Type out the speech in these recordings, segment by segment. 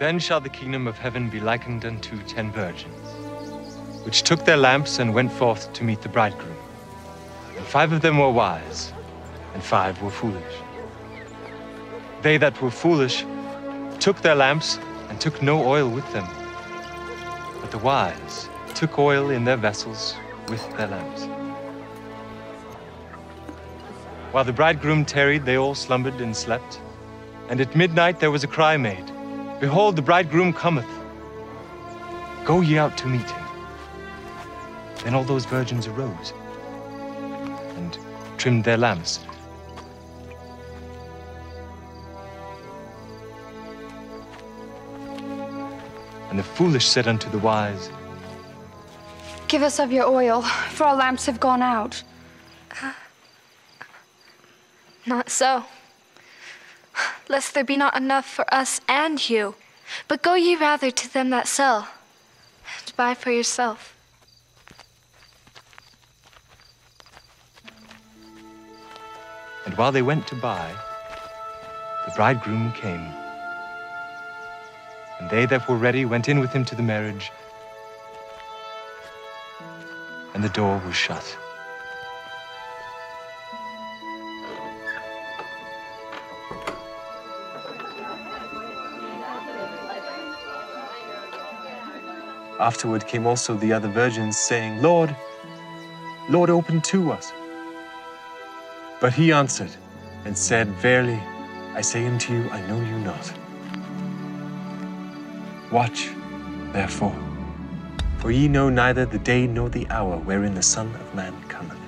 Then shall the kingdom of heaven be likened unto 10 virgins, which took their lamps and went forth to meet the bridegroom. And 5 of them were wise, and 5 were foolish. They that were foolish took their lamps and took no oil with them. But the wise took oil in their vessels with their lamps. While the bridegroom tarried, they all slumbered and slept. And at midnight there was a cry made, Behold, the bridegroom cometh. Go ye out to meet him. Then all those virgins arose and trimmed their lamps. And the foolish said unto the wise, Give us of your oil, for our lamps have gone out. Not so, lest there be not enough for us and you. But go ye rather to them that sell, and buy for yourself. And while they went to buy, the bridegroom came. And they that were ready went in with him to the marriage, and the door was shut. Afterward came also the other virgins, saying, Lord, Lord, open to us. But he answered and said, Verily, I say unto you, I know you not. Watch, therefore, for ye know neither the day nor the hour wherein the Son of Man cometh.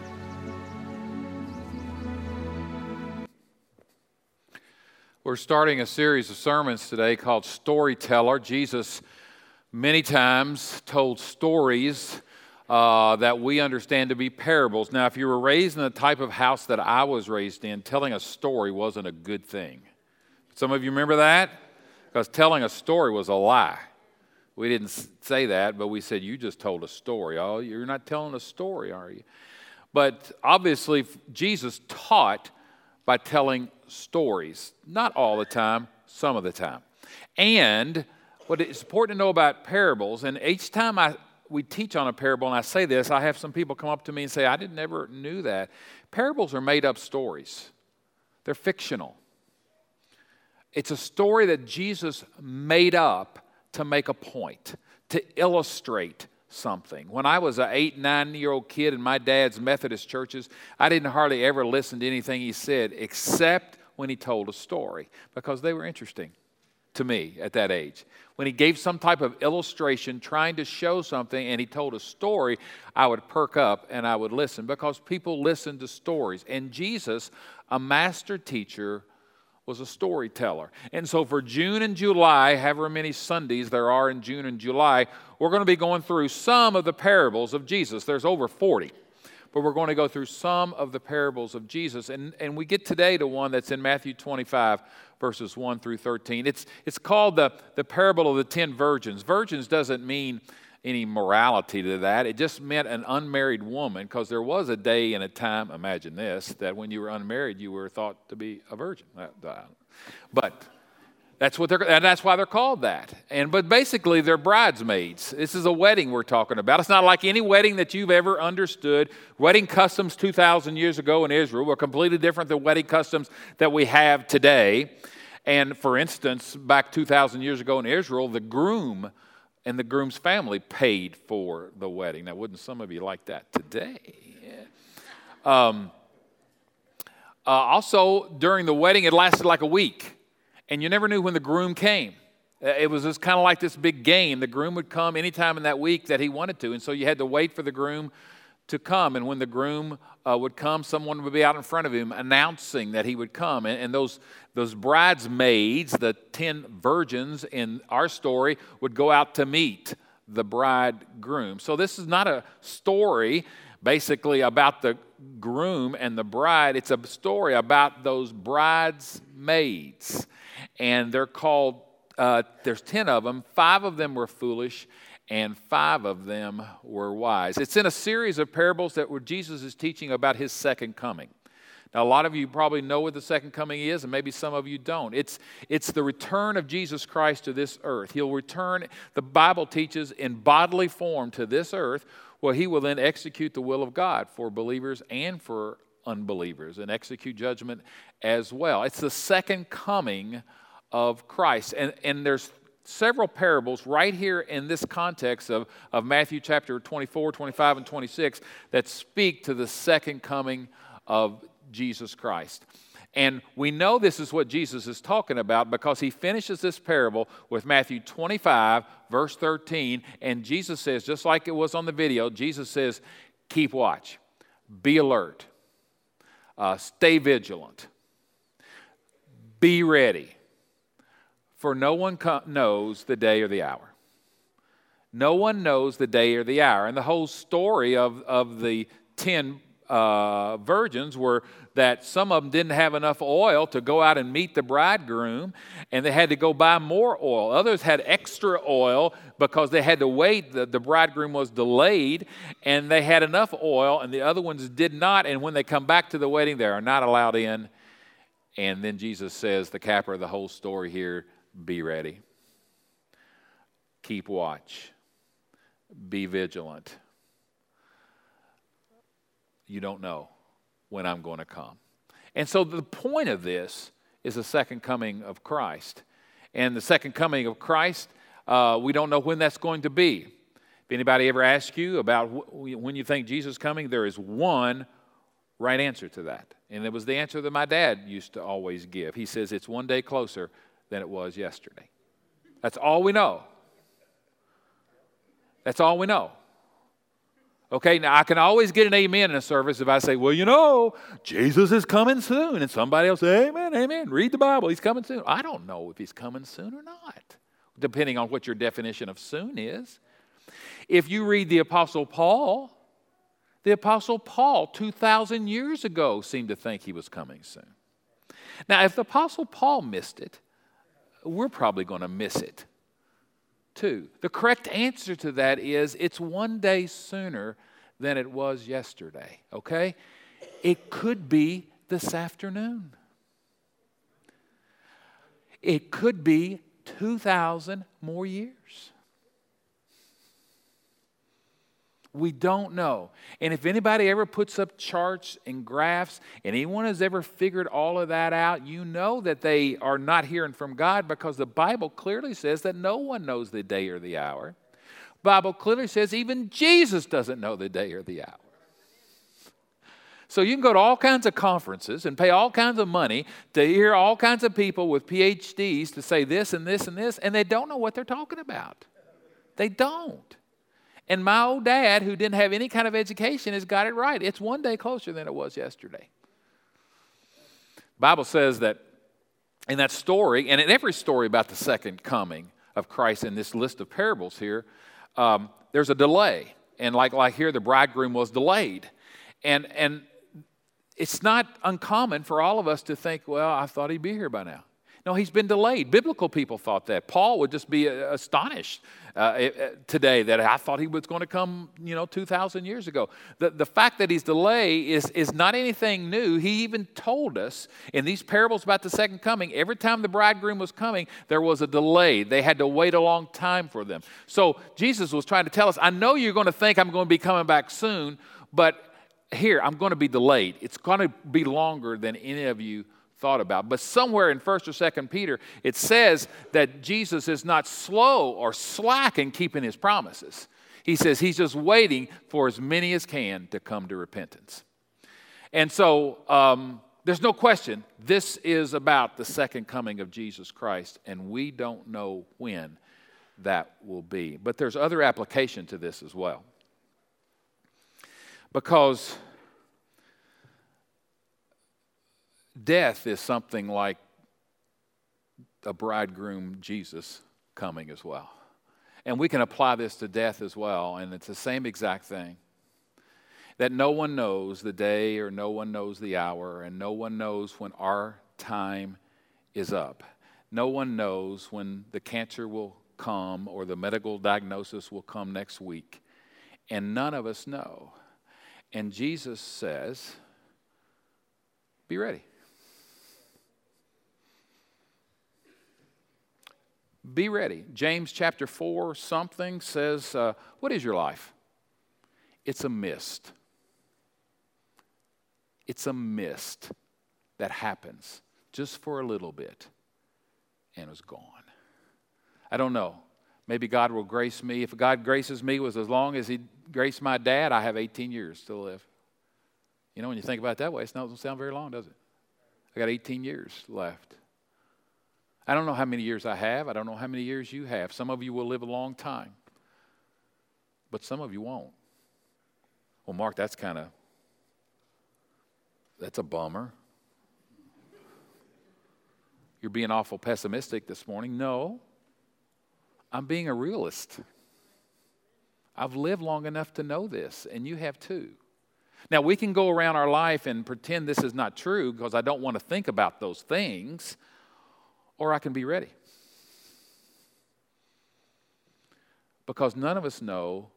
We're starting a series of sermons today called Storyteller. Jesus many times told stories that we understand to be parables. Now, if you were raised in the type of house that I was raised in, telling a story wasn't a good thing. Some of you remember that? Because telling a story was a lie. We didn't say that, but we said, you just told a story. Oh, you're not telling a story, are you? But obviously, Jesus taught by telling stories. Not all the time, some of the time. And what it's important to know about parables, and each time we teach on a parable and I say this, I have some people come up to me and say, I never knew that. Parables are made-up stories. They're fictional. It's a story that Jesus made up to make a point, to illustrate something. When I was an 8-, 9-year-old kid in my dad's Methodist churches, I didn't hardly ever listen to anything he said except when he told a story, because they were interesting to me at that age. When he gave some type of illustration trying to show something and he told a story, I would perk up and I would listen, because people listen to stories. And Jesus, a master teacher, was a storyteller. And so for June and July, however many Sundays there are in June and July, we're going to be going through some of the parables of Jesus. There's over 40. But we're going to go through some of the parables of Jesus. And we get today to one that's in Matthew 25, verses 1 through 13. It's called the parable of the 10 virgins. Virgins doesn't mean any morality to that. It just meant an unmarried woman, because there was a day and a time, imagine this, that when you were unmarried, you were thought to be a virgin. But that's why they're called that. But basically, they're bridesmaids. This is a wedding we're talking about. It's not like any wedding that you've ever understood. Wedding customs 2,000 years ago in Israel were completely different than wedding customs that we have today. And for instance, back 2,000 years ago in Israel, the groom and the groom's family paid for the wedding. Now, wouldn't some of you like that today? Yeah. Also, during the wedding, it lasted like a week. And you never knew when the groom came. It was just kind of like this big game. The groom would come anytime in that week that he wanted to. And so you had to wait for the groom to come. And when the groom would come, someone would be out in front of him announcing that he would come. And those bridesmaids, the 10 virgins in our story, would go out to meet the bridegroom. So this is not a story basically about the groom and the bride. It's a story about those bridesmaids. And they're called, there's 10 of them. 5 of them were foolish, and 5 of them were wise. It's in a series of parables that where Jesus is teaching about his second coming. Now, a lot of you probably know what the second coming is, and maybe some of you don't. It's the return of Jesus Christ to this earth. He'll return, the Bible teaches, in bodily form to this earth, where he will then execute the will of God for believers and for unbelievers, and execute judgment as well. It's the second coming of Christ. And there's several parables right here in this context of Matthew chapter 24, 25, and 26 that speak to the second coming of Jesus Christ. And we know this is what Jesus is talking about because he finishes this parable with Matthew 25, verse 13, and Jesus says, just like it was on the video, Jesus says, keep watch, be alert, stay vigilant, be ready, for no one knows the day or the hour. No one knows the day or the hour. And the whole story of the 10 virgins were that some of them didn't have enough oil to go out and meet the bridegroom, and they had to go buy more oil. Others had extra oil because they had to wait. The bridegroom was delayed, and they had enough oil, and the other ones did not. And when they come back to the wedding, they are not allowed in. And then Jesus says, the capper of the whole story here, be ready. Keep watch. Be vigilant. You don't know when I'm going to come. And so the point of this is the second coming of Christ. And the second coming of Christ, we don't know when that's going to be. If anybody ever asks you about when you think Jesus is coming, there is one right answer to that. And it was the answer that my dad used to always give. He says, it's one day closer than it was yesterday. That's all we know. That's all we know. Okay, now I can always get an amen in a service if I say, well, you know, Jesus is coming soon. And somebody else say, amen, amen, read the Bible, he's coming soon. I don't know if he's coming soon or not, depending on what your definition of soon is. If you read the Apostle Paul 2,000 years ago seemed to think he was coming soon. Now, if the Apostle Paul missed it, we're probably going to miss it. Two, the correct answer to that is it's one day sooner than it was yesterday, okay? It could be this afternoon. It could be 2,000 more years. We don't know. And if anybody ever puts up charts and graphs, and anyone has ever figured all of that out, you know that they are not hearing from God because the Bible clearly says that no one knows the day or the hour. The Bible clearly says even Jesus doesn't know the day or the hour. So you can go to all kinds of conferences and pay all kinds of money to hear all kinds of people with PhDs to say this and this and this, and they don't know what they're talking about. They don't. And my old dad, who didn't have any kind of education, has got it right. It's one day closer than it was yesterday. The Bible says that in that story, and in every story about the second coming of Christ in this list of parables here, there's a delay. And like here, the bridegroom was delayed. And it's not uncommon for all of us to think, well, I thought he'd be here by now. No, he's been delayed. Biblical people thought that. Paul would just be astonished today that I thought he was going to come, 2,000 years ago. The fact that he's delayed is not anything new. He even told us in these parables about the second coming, every time the bridegroom was coming, there was a delay. They had to wait a long time for them. So Jesus was trying to tell us, I know you're going to think I'm going to be coming back soon, but here, I'm going to be delayed. It's going to be longer than any of you thought about. But somewhere in 1st or 2nd Peter, it says that Jesus is not slow or slack in keeping his promises. He says he's just waiting for as many as can to come to repentance. And so there's no question, this is about the second coming of Jesus Christ, and we don't know when that will be. But there's other application to this as well. Because death is something like a bridegroom Jesus coming as well. And we can apply this to death as well, and it's the same exact thing. That no one knows the day or no one knows the hour, and no one knows when our time is up. No one knows when the cancer will come or the medical diagnosis will come next week. And none of us know. And Jesus says, Be ready. Be ready. James chapter 4 something says, what is your life? It's a mist. It's a mist that happens just for a little bit and is gone. I don't know. Maybe God will grace me. If God graces me was as long as he graced my dad, I have 18 years to live. You know, when you think about it that way, it doesn't sound very long, does it? I got 18 years left. I don't know how many years I have. I don't know how many years you have. Some of you will live a long time, but some of you won't. Well, Mark, that's a bummer. You're being awful pessimistic this morning. No, I'm being a realist. I've lived long enough to know this, and you have too. Now, we can go around our life and pretend this is not true because I don't want to think about those things, or I can be ready. Because none of us know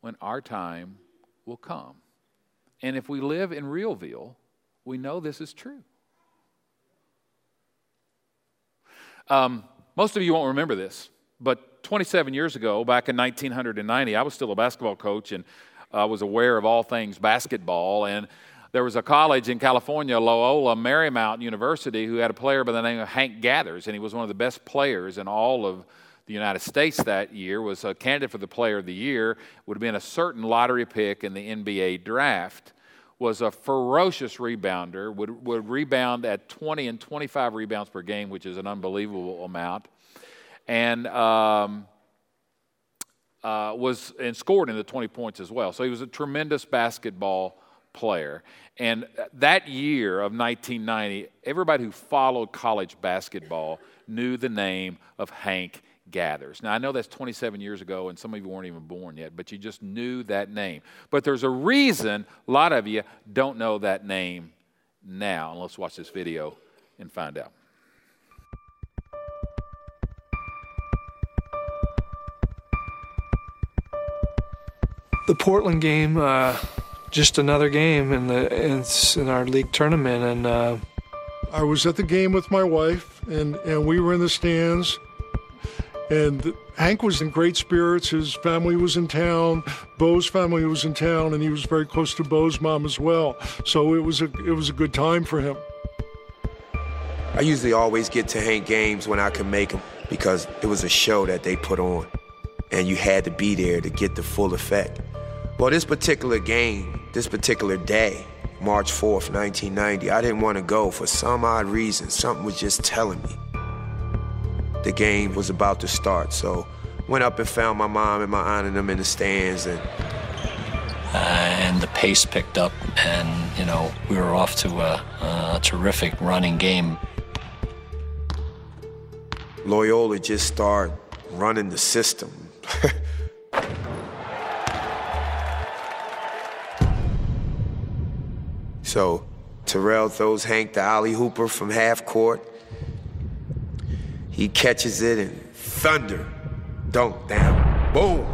when our time will come. And if we live in Realville, we know this is true. Most of you won't remember this, but 27 years ago, back in 1990, I was still a basketball coach, and I was aware of all things basketball, and there was a college in California, Loyola Marymount University, who had a player by the name of Hank Gathers, and he was one of the best players in all of the United States that year, was a candidate for the Player of the Year, would have been a certain lottery pick in the NBA draft, was a ferocious rebounder, would rebound at 20 and 25 rebounds per game, which is an unbelievable amount, and scored in the 20 points as well. So he was a tremendous basketball player. And that year of 1990, everybody who followed college basketball knew the name of Hank Gathers. Now, I know that's 27 years ago, and some of you weren't even born yet, but you just knew that name. But there's a reason a lot of you don't know that name now. And let's watch this video and find out. The Portland game, just another game in our league tournament, and I was at the game with my wife, and we were in the stands. And Hank was in great spirits. His family was in town. Bo's family was in town, and he was very close to Bo's mom as well. So it was a good time for him. I usually always get to Hank games when I can make them because it was a show that they put on, and you had to be there to get the full effect. Well, this particular game, this particular day, March 4th, 1990, I didn't want to go for some odd reason. Something was just telling me. The game was about to start, so went up and found my mom and my aunt and them in the stands. And the pace picked up, and, you know, we were off to a terrific running game. Loyola just started running the system. So Terrell throws Hank the alley hooper from half court. He catches it and thunder, dunk down, boom.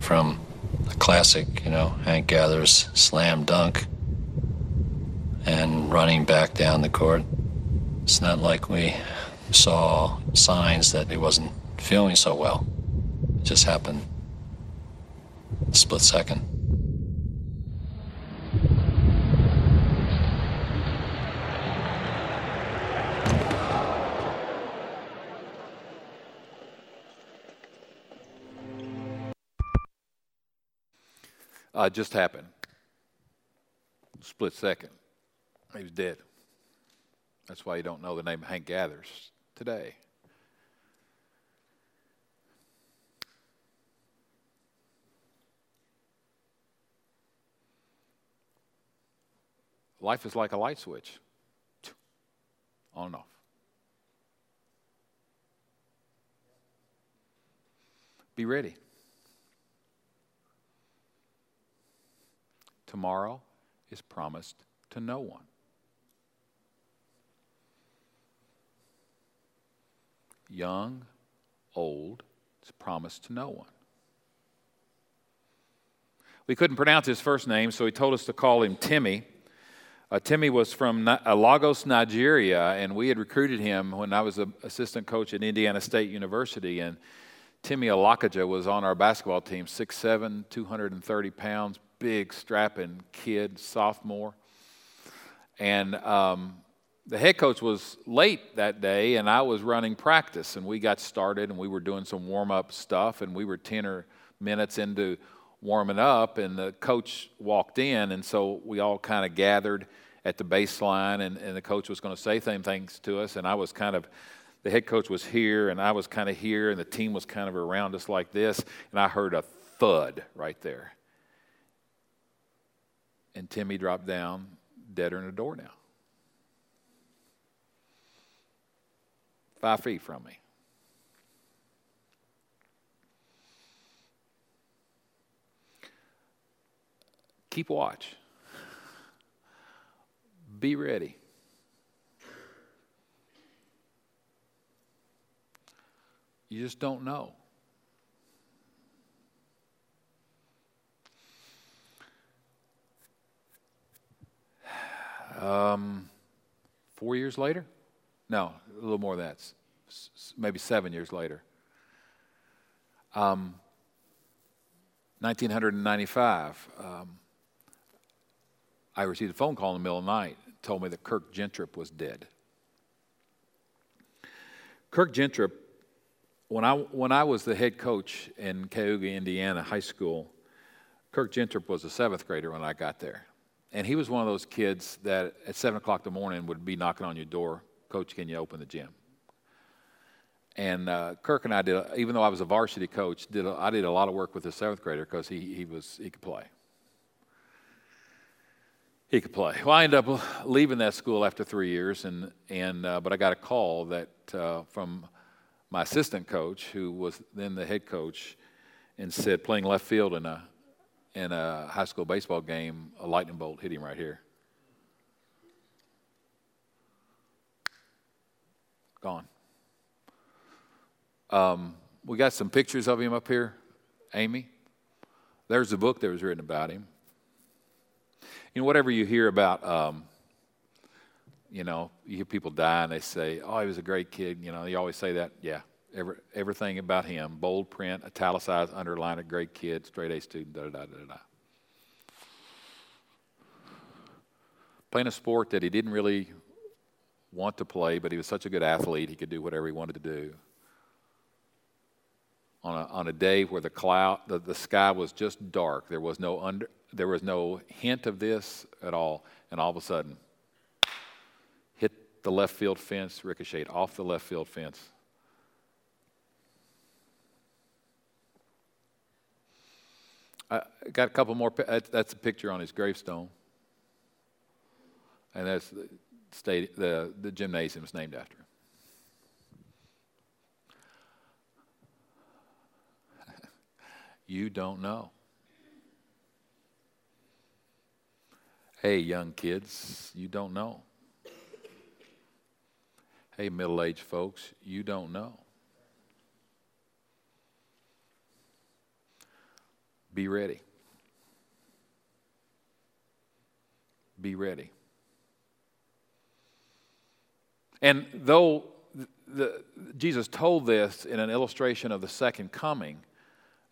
From the classic, Hank Gathers slam dunk and running back down the court. It's not like we saw signs that he wasn't feeling so well. It just happened a split second. Just happened. Split second. He was dead. That's why you don't know the name of Hank Gathers today. Life is like a light switch. On and off. Be ready. Tomorrow is promised to no one. Young, old, it's promised to no one. We couldn't pronounce his first name, so he told us to call him Timmy. Timmy was from Lagos, Nigeria, and we had recruited him when I was an assistant coach at Indiana State University. And Timmy Alakaja was on our basketball team, 6'7", 230 pounds, big, strapping kid, sophomore. And the head coach was late that day, and I was running practice. And we got started, and we were doing some warm-up stuff, and we were 10 or minutes into warming up, and the coach walked in, and so we all kind of gathered at the baseline, and the coach was going to say things to us, and I was kind of, the head coach was here, and I was kind of here, and the team was kind of around us like this, and I heard a thud right there. And Timmy dropped down deader in the doornail, 5 feet from me. Keep watch. Be ready. You just don't know. Maybe 7 years later, 1995, I received a phone call in the middle of the night, told me that Kirk Gentrip was dead. Kirk Gentrip, when I was the head coach in Cayuga, Indiana High School, Kirk Gentrip was a seventh grader when I got there. And he was one of those kids that at 7 o'clock in the morning would be knocking on your door, "Coach, can you open the gym?" And Kirk and I did, even though I was a varsity coach, I did a lot of work with the seventh grader because he could play. He could play. Well, I ended up leaving that school after 3 years, but I got a call that from my assistant coach, who was then the head coach, and said, playing left field in a high school baseball game, a lightning bolt hit him right here. Gone. We got some pictures of him up here, Amy. There's a book that was written about him. You know, whatever you hear about, you hear people die and they say, "Oh, he was a great kid." You know, you always say that. Yeah, everything about him, bold print, italicized, underlined, a great kid, straight A student, da-da-da-da-da. Playing a sport that he didn't really want to play, but he was such a good athlete, he could do whatever he wanted to do. On a day where the sky was just dark, there was no hint of this at all, and all of a sudden, hit the left field fence, ricocheted off the left field fence. I got a couple more. That's a picture on his gravestone, and that's the gymnasium is named after him. You don't know. Hey, young kids, you don't know. Hey, middle-aged folks, you don't know. Be ready. Be ready. And though Jesus told this in an illustration of the second coming,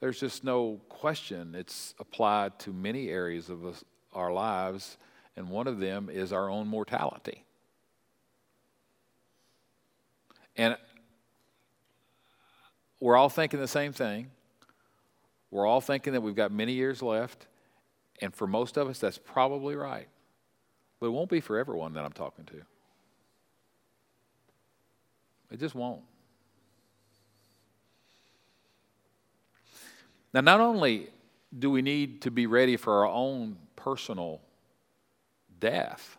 there's just no question it's applied to many areas of our lives, and one of them is our own mortality. And we're all thinking the same thing. We're all thinking that we've got many years left, and for most of us, that's probably right. But it won't be for everyone that I'm talking to. It just won't. Now, not only do we need to be ready for our own personal death,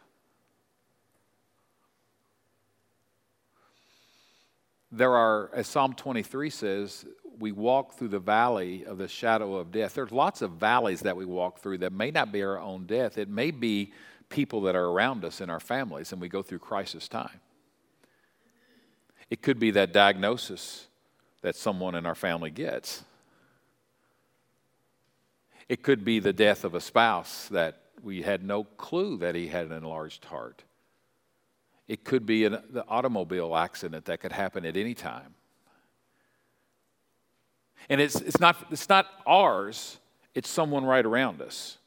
there are, as Psalm 23 says, we walk through the valley of the shadow of death. There's lots of valleys that we walk through that may not be our own death. It may be people that are around us in our families, and we go through crisis time. It could be that diagnosis that someone in our family gets. It could be the death of a spouse that we had no clue that he had an enlarged heart. It could be the automobile accident that could happen at any time. And it's not ours, it's someone right around us.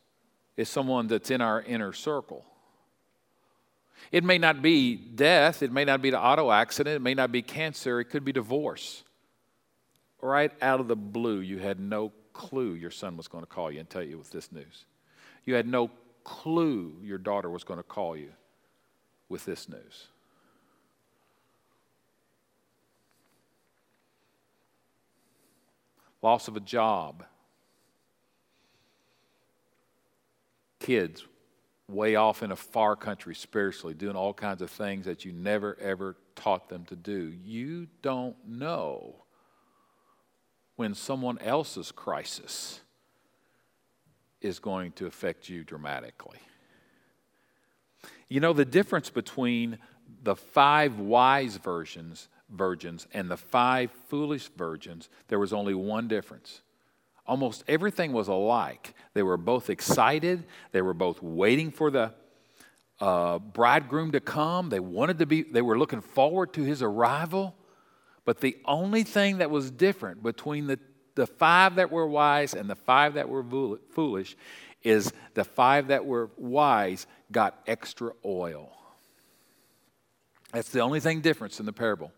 It's someone that's in our inner circle. It may not be death, it may not be the auto accident, it may not be cancer, it could be divorce. Right out of the blue, you had no clue your son was going to call you and tell you with this news. You had no clue your daughter was going to call you with this news. Loss of a job. Kids way off in a far country spiritually, doing all kinds of things that you never, ever taught them to do. You don't know when someone else's crisis is going to affect you dramatically. You know, the difference between the 5 wise virgins and the 5 foolish virgins, there was only one difference. Almost everything was alike. They were both excited. They were both waiting for the bridegroom to come. They were looking forward to his arrival. But the only thing that was different between the 5 that were wise and the 5 that were foolish is the 5 that were wise got extra oil. That's the only thing difference in the parable.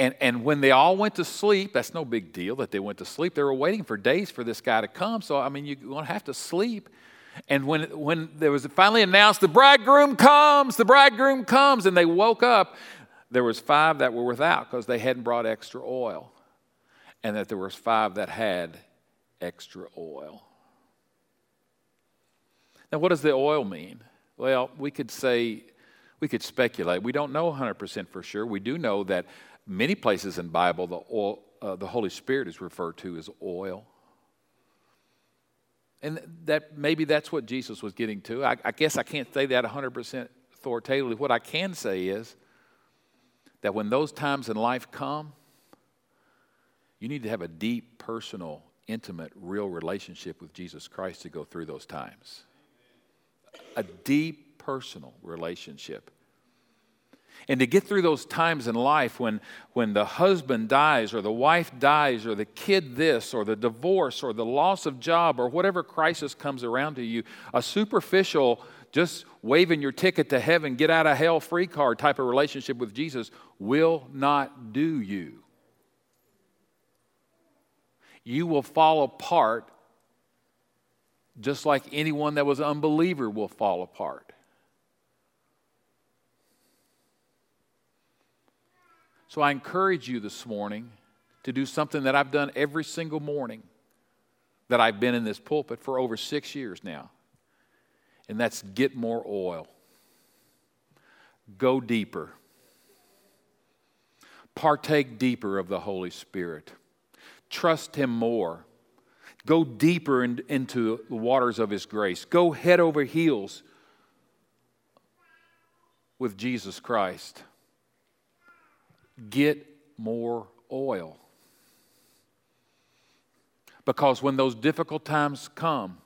And when they all went to sleep, that's no big deal that they went to sleep. They were waiting for days for this guy to come. So, I mean, you're going to have to sleep. And when there was finally announced, the bridegroom comes, and they woke up, there was 5 that were without because they hadn't brought extra oil. And that there was 5 that had extra oil. Now, what does the oil mean? Well, we could speculate. We don't know 100% for sure. We do know that many places in the Bible, the Holy Spirit is referred to as oil. And that maybe that's what Jesus was getting to. I guess I can't say that 100% authoritatively. What I can say is that when those times in life come, you need to have a deep, personal, intimate, real relationship with Jesus Christ to go through those times. A deep, personal relationship. And to get through those times in life when the husband dies or the wife dies or the kid this or the divorce or the loss of job or whatever crisis comes around to you, a superficial, just waving your ticket to heaven, get out of hell free card type of relationship with Jesus will not do you. You will fall apart just like anyone that was an unbeliever will fall apart. So I encourage you this morning to do something that I've done every single morning that I've been in this pulpit for over 6 years now. And that's get more oil. Go deeper. Partake deeper of the Holy Spirit. Trust Him more. Go deeper into the waters of His grace. Go head over heels with Jesus Christ. Get more oil. Because when those difficult times come,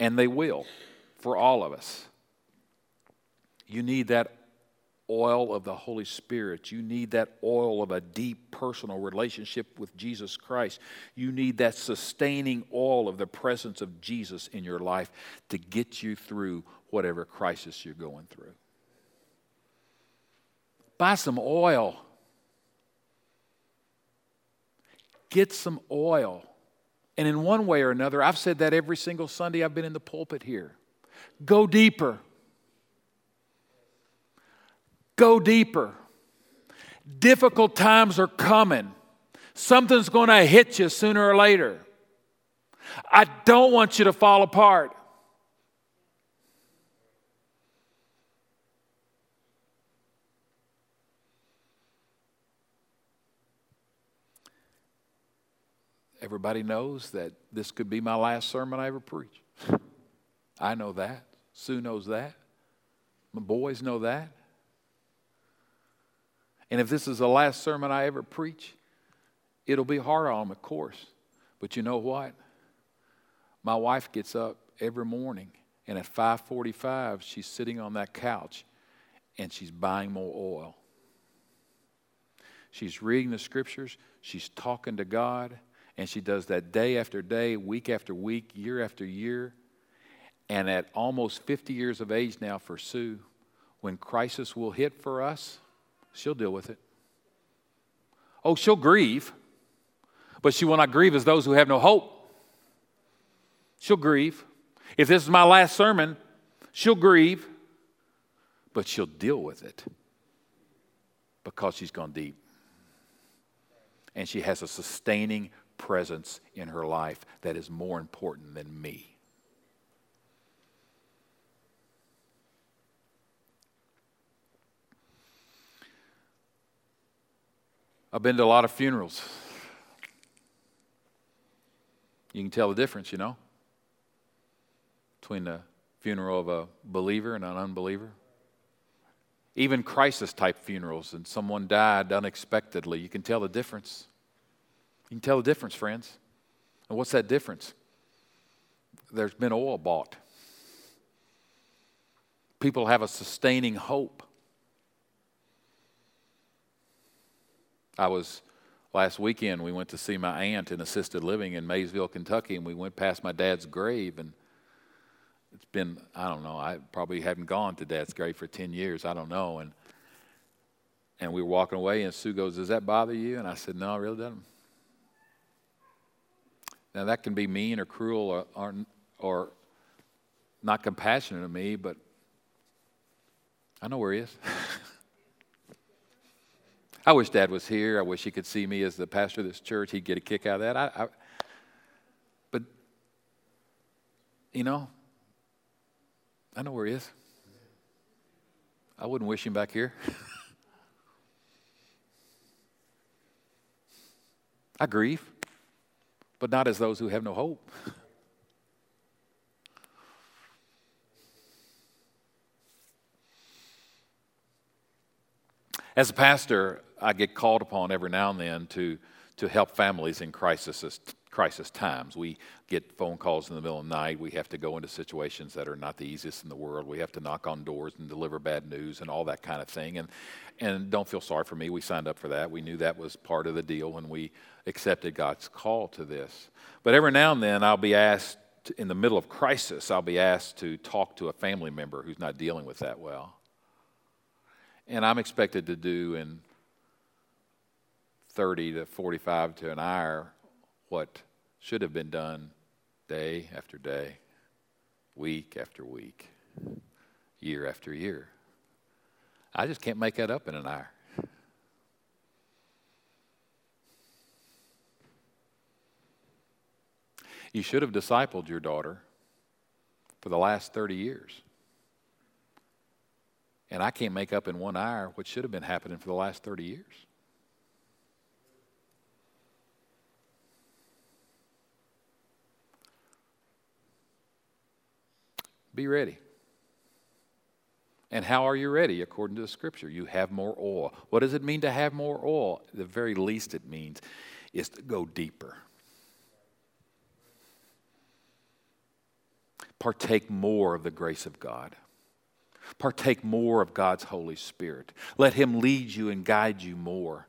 and they will for all of us, you need that oil of the Holy Spirit. You need that oil of a deep personal relationship with Jesus Christ. You need that sustaining oil of the presence of Jesus in your life to get you through whatever crisis you're going through. Buy some oil. Get some oil. And in one way or another, I've said that every single Sunday I've been in the pulpit here. Go deeper. Go deeper. Difficult times are coming. Something's going to hit you sooner or later. I don't want you to fall apart. Everybody knows that this could be my last sermon I ever preach. I know that. Sue knows that. My boys know that. And if this is the last sermon I ever preach, it'll be hard on them, of course. But you know what? My wife gets up every morning, and at 5:45, she's sitting on that couch, and she's buying more oil. She's reading the scriptures, she's talking to God, and she does that day after day, week after week, year after year. And at almost 50 years of age now for Sue, when crisis will hit for us, she'll deal with it. Oh, she'll grieve, but she will not grieve as those who have no hope. She'll grieve. If this is my last sermon, she'll grieve, but she'll deal with it because she's gone deep. And she has a sustaining presence in her life that is more important than me. I've been to a lot of funerals. You can tell the difference, you know, between the funeral of a believer and an unbeliever. Even crisis-type funerals, and someone died unexpectedly, you can tell the difference. You can tell the difference, friends. And what's that difference? There's been oil bought. People have a sustaining hope. Last weekend, we went to see my aunt in assisted living in Maysville, Kentucky, and we went past my dad's grave, and it's been, I don't know, I probably haven't gone to Dad's grave for 10 years, I don't know. And we were walking away, and Sue goes, "Does that bother you?" And I said, "No, it really doesn't." Now, that can be mean or cruel or not compassionate to me, but I know where he is. I wish Dad was here. I wish he could see me as the pastor of this church. He'd get a kick out of that. But, you know, I know where he is. I wouldn't wish him back here. I grieve, but not as those who have no hope. As a pastor, I get called upon every now and then to help families in crisis times. We get phone calls in the middle of the night. We have to go into situations that are not the easiest in the world. We have to knock on doors and deliver bad news and all that kind of thing. And don't feel sorry for me. We signed up for that. We knew that was part of the deal when we accepted God's call to this. But every now and then, I'll be asked, in the middle of crisis, I'll be asked to talk to a family member who's not dealing with that well. And I'm expected to do in 30 to 45 to an hour what should have been done day after day, week after week, year after year. I just can't make that up in an hour. You should have discipled your daughter for the last 30 years. And I can't make up in 1 hour what should have been happening for the last 30 years. Be ready. And how are you ready? According to the scripture, you have more oil. What does it mean to have more oil? The very least it means is to go deeper. Partake more of the grace of God. Partake more of God's Holy Spirit. Let Him lead you and guide you more.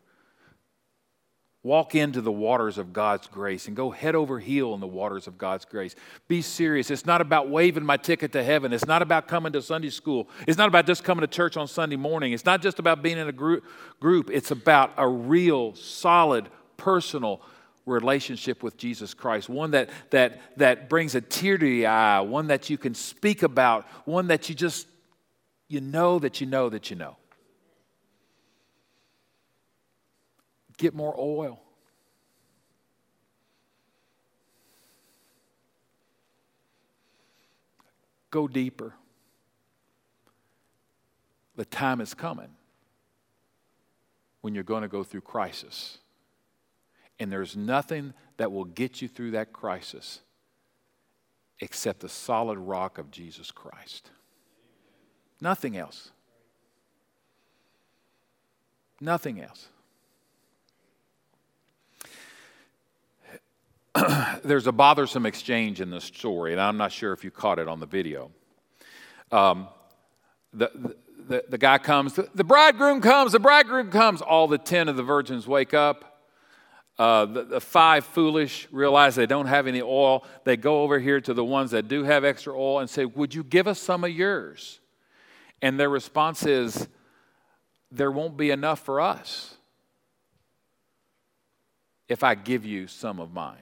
Walk into the waters of God's grace and go head over heel in the waters of God's grace. Be serious. It's not about waving my ticket to heaven. It's not about coming to Sunday school. It's not about just coming to church on Sunday morning. It's not just about being in a group. It's about a real, solid, personal relationship with Jesus Christ, one that brings a tear to the eye, one that you can speak about, one that you just you know. Get more oil. Go deeper. The time is coming when you're going to go through crisis. And there's nothing that will get you through that crisis except the solid rock of Jesus Christ. Nothing else. Nothing else. there's a bothersome exchange in this story, and I'm not sure if you caught it on the video. The guy comes, the bridegroom comes. All the 10 of the virgins wake up. The 5 foolish realize they don't have any oil. They go over here to the ones that do have extra oil and say, would you give us some of yours? And their response is, there won't be enough for us if I give you some of mine.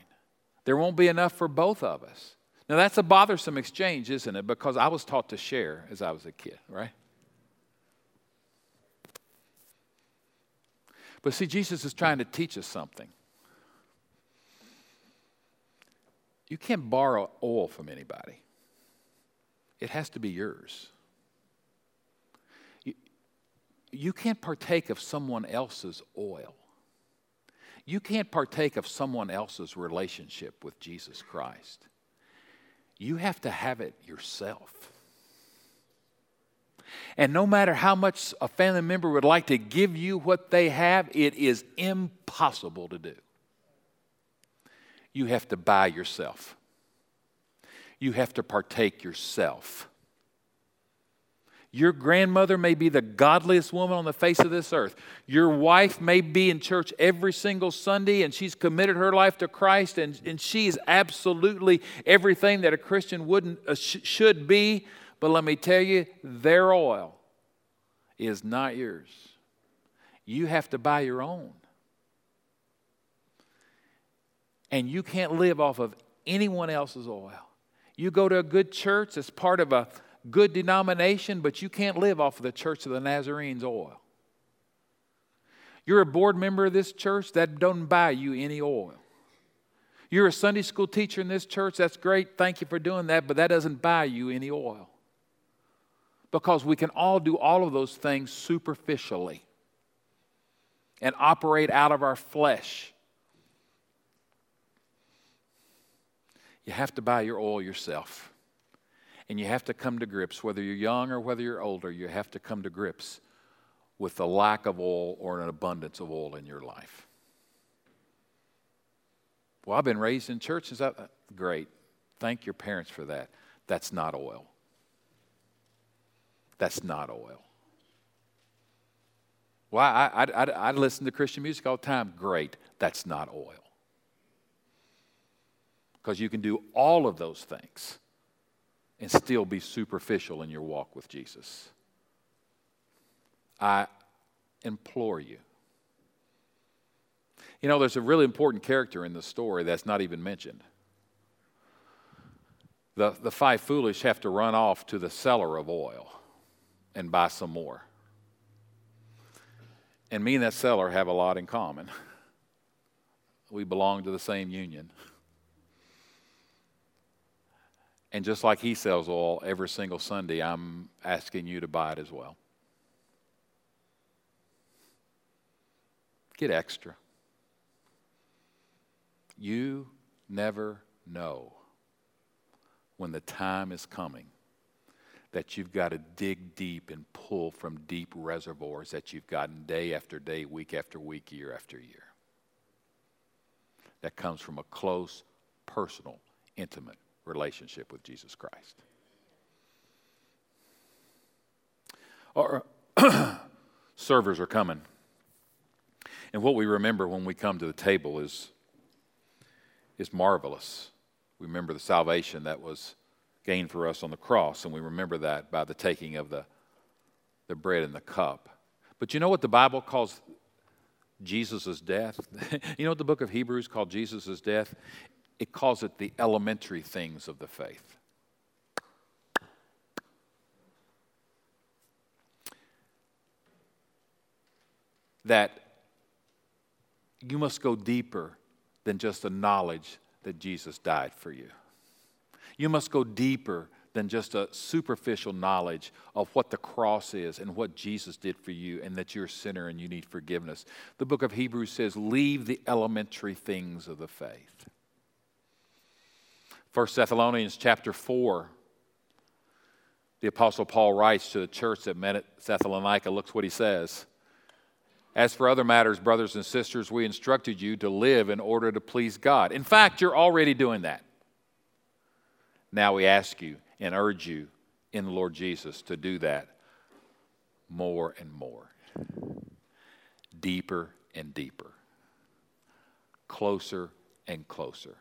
There won't be enough for both of us. Now, that's a bothersome exchange, isn't it? Because I was taught to share as I was a kid, right? But see, Jesus is trying to teach us something. You can't borrow oil from anybody. It has to be yours. You can't partake of someone else's oil. You can't partake of someone else's relationship with Jesus Christ. You have to have it yourself. And no matter how much a family member would like to give you what they have, it is impossible to do. You have to buy yourself. You have to partake yourself. Your grandmother may be the godliest woman on the face of this earth. Your wife may be in church every single Sunday, and she's committed her life to Christ, and she's absolutely everything that a Christian should be. But let me tell you, their oil is not yours. You have to buy your own. And you can't live off of anyone else's oil. You go to a good church that's part of a good denomination, but you can't live off of the Church of the Nazarene's oil. You're a board member of this church that don't buy you any oil. You're a Sunday school teacher in this church. That's great. Thank you for doing that, but that doesn't buy you any oil. Because we can all do all of those things superficially and operate out of our flesh. You have to buy your oil yourself. And you have to come to grips, whether you're young or whether you're older, you have to come to grips with the lack of oil or an abundance of oil in your life. Well, I've been raised in church. Great. Thank your parents for that. That's not oil. That's not oil. Well, I listen to Christian music all the time. Great. That's not oil. Because you can do all of those things and still be superficial in your walk with Jesus. I implore you. You know, there's a really important character in the story that's not even mentioned. The 5 foolish have to run off to the seller of oil and buy some more. And me and that seller have a lot in common. We belong to the same union. And just like he sells oil every single Sunday, I'm asking you to buy it as well. Get extra. You never know when the time is coming that you've got to dig deep and pull from deep reservoirs that you've gotten day after day, week after week, year after year. That comes from a close, personal, intimate relationship with Jesus Christ. Our servers are coming. And what we remember when we come to the table is marvelous. We remember the salvation that was gained for us on the cross, and we remember that by the taking of the bread and the cup. But you know what the Bible calls Jesus' death? You know what the book of Hebrews called Jesus' death? It calls it the elementary things of the faith. That you must go deeper than just the knowledge that Jesus died for you. You must go deeper than just a superficial knowledge of what the cross is and what Jesus did for you and that you're a sinner and you need forgiveness. The book of Hebrews says, leave the elementary things of the faith. 1 Thessalonians chapter 4, the Apostle Paul writes to the church that met at Thessalonica. Look what he says. As for other matters, brothers and sisters, we instructed you to live in order to please God. In fact, you're already doing that. Now we ask you and urge you in the Lord Jesus to do that more and more, deeper and deeper, closer and closer.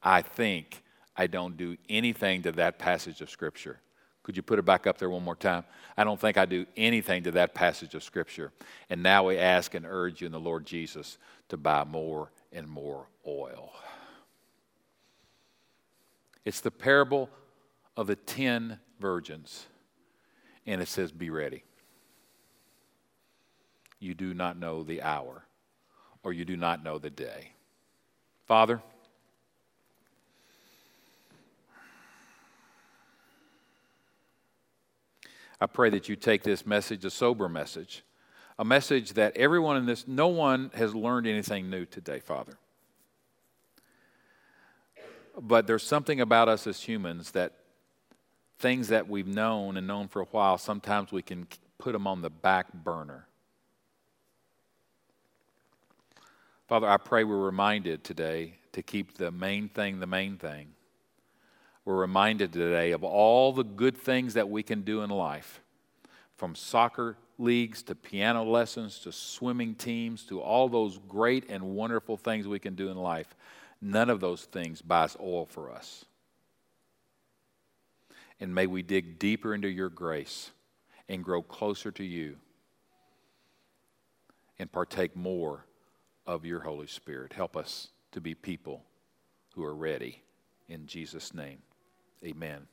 I think I don't do anything to that passage of Scripture. Could you put it back up there one more time? I don't think I do anything to that passage of Scripture. And now we ask and urge you in the Lord Jesus to buy more and more oil. It's the parable of the 10 virgins. And it says, be ready. You do not know the hour, or you do not know the day. Father, I pray that you take this message, a sober message, a message that everyone in this, no one has learned anything new today, Father. But there's something about us as humans that things that we've known and known for a while, sometimes we can put them on the back burner. Father, I pray we're reminded today to keep the main thing the main thing. We're reminded today of all the good things that we can do in life, from soccer leagues to piano lessons to swimming teams to all those great and wonderful things we can do in life. None of those things buys oil for us. And may we dig deeper into your grace and grow closer to you and partake more of your Holy Spirit. Help us to be people who are ready. In Jesus' name, amen.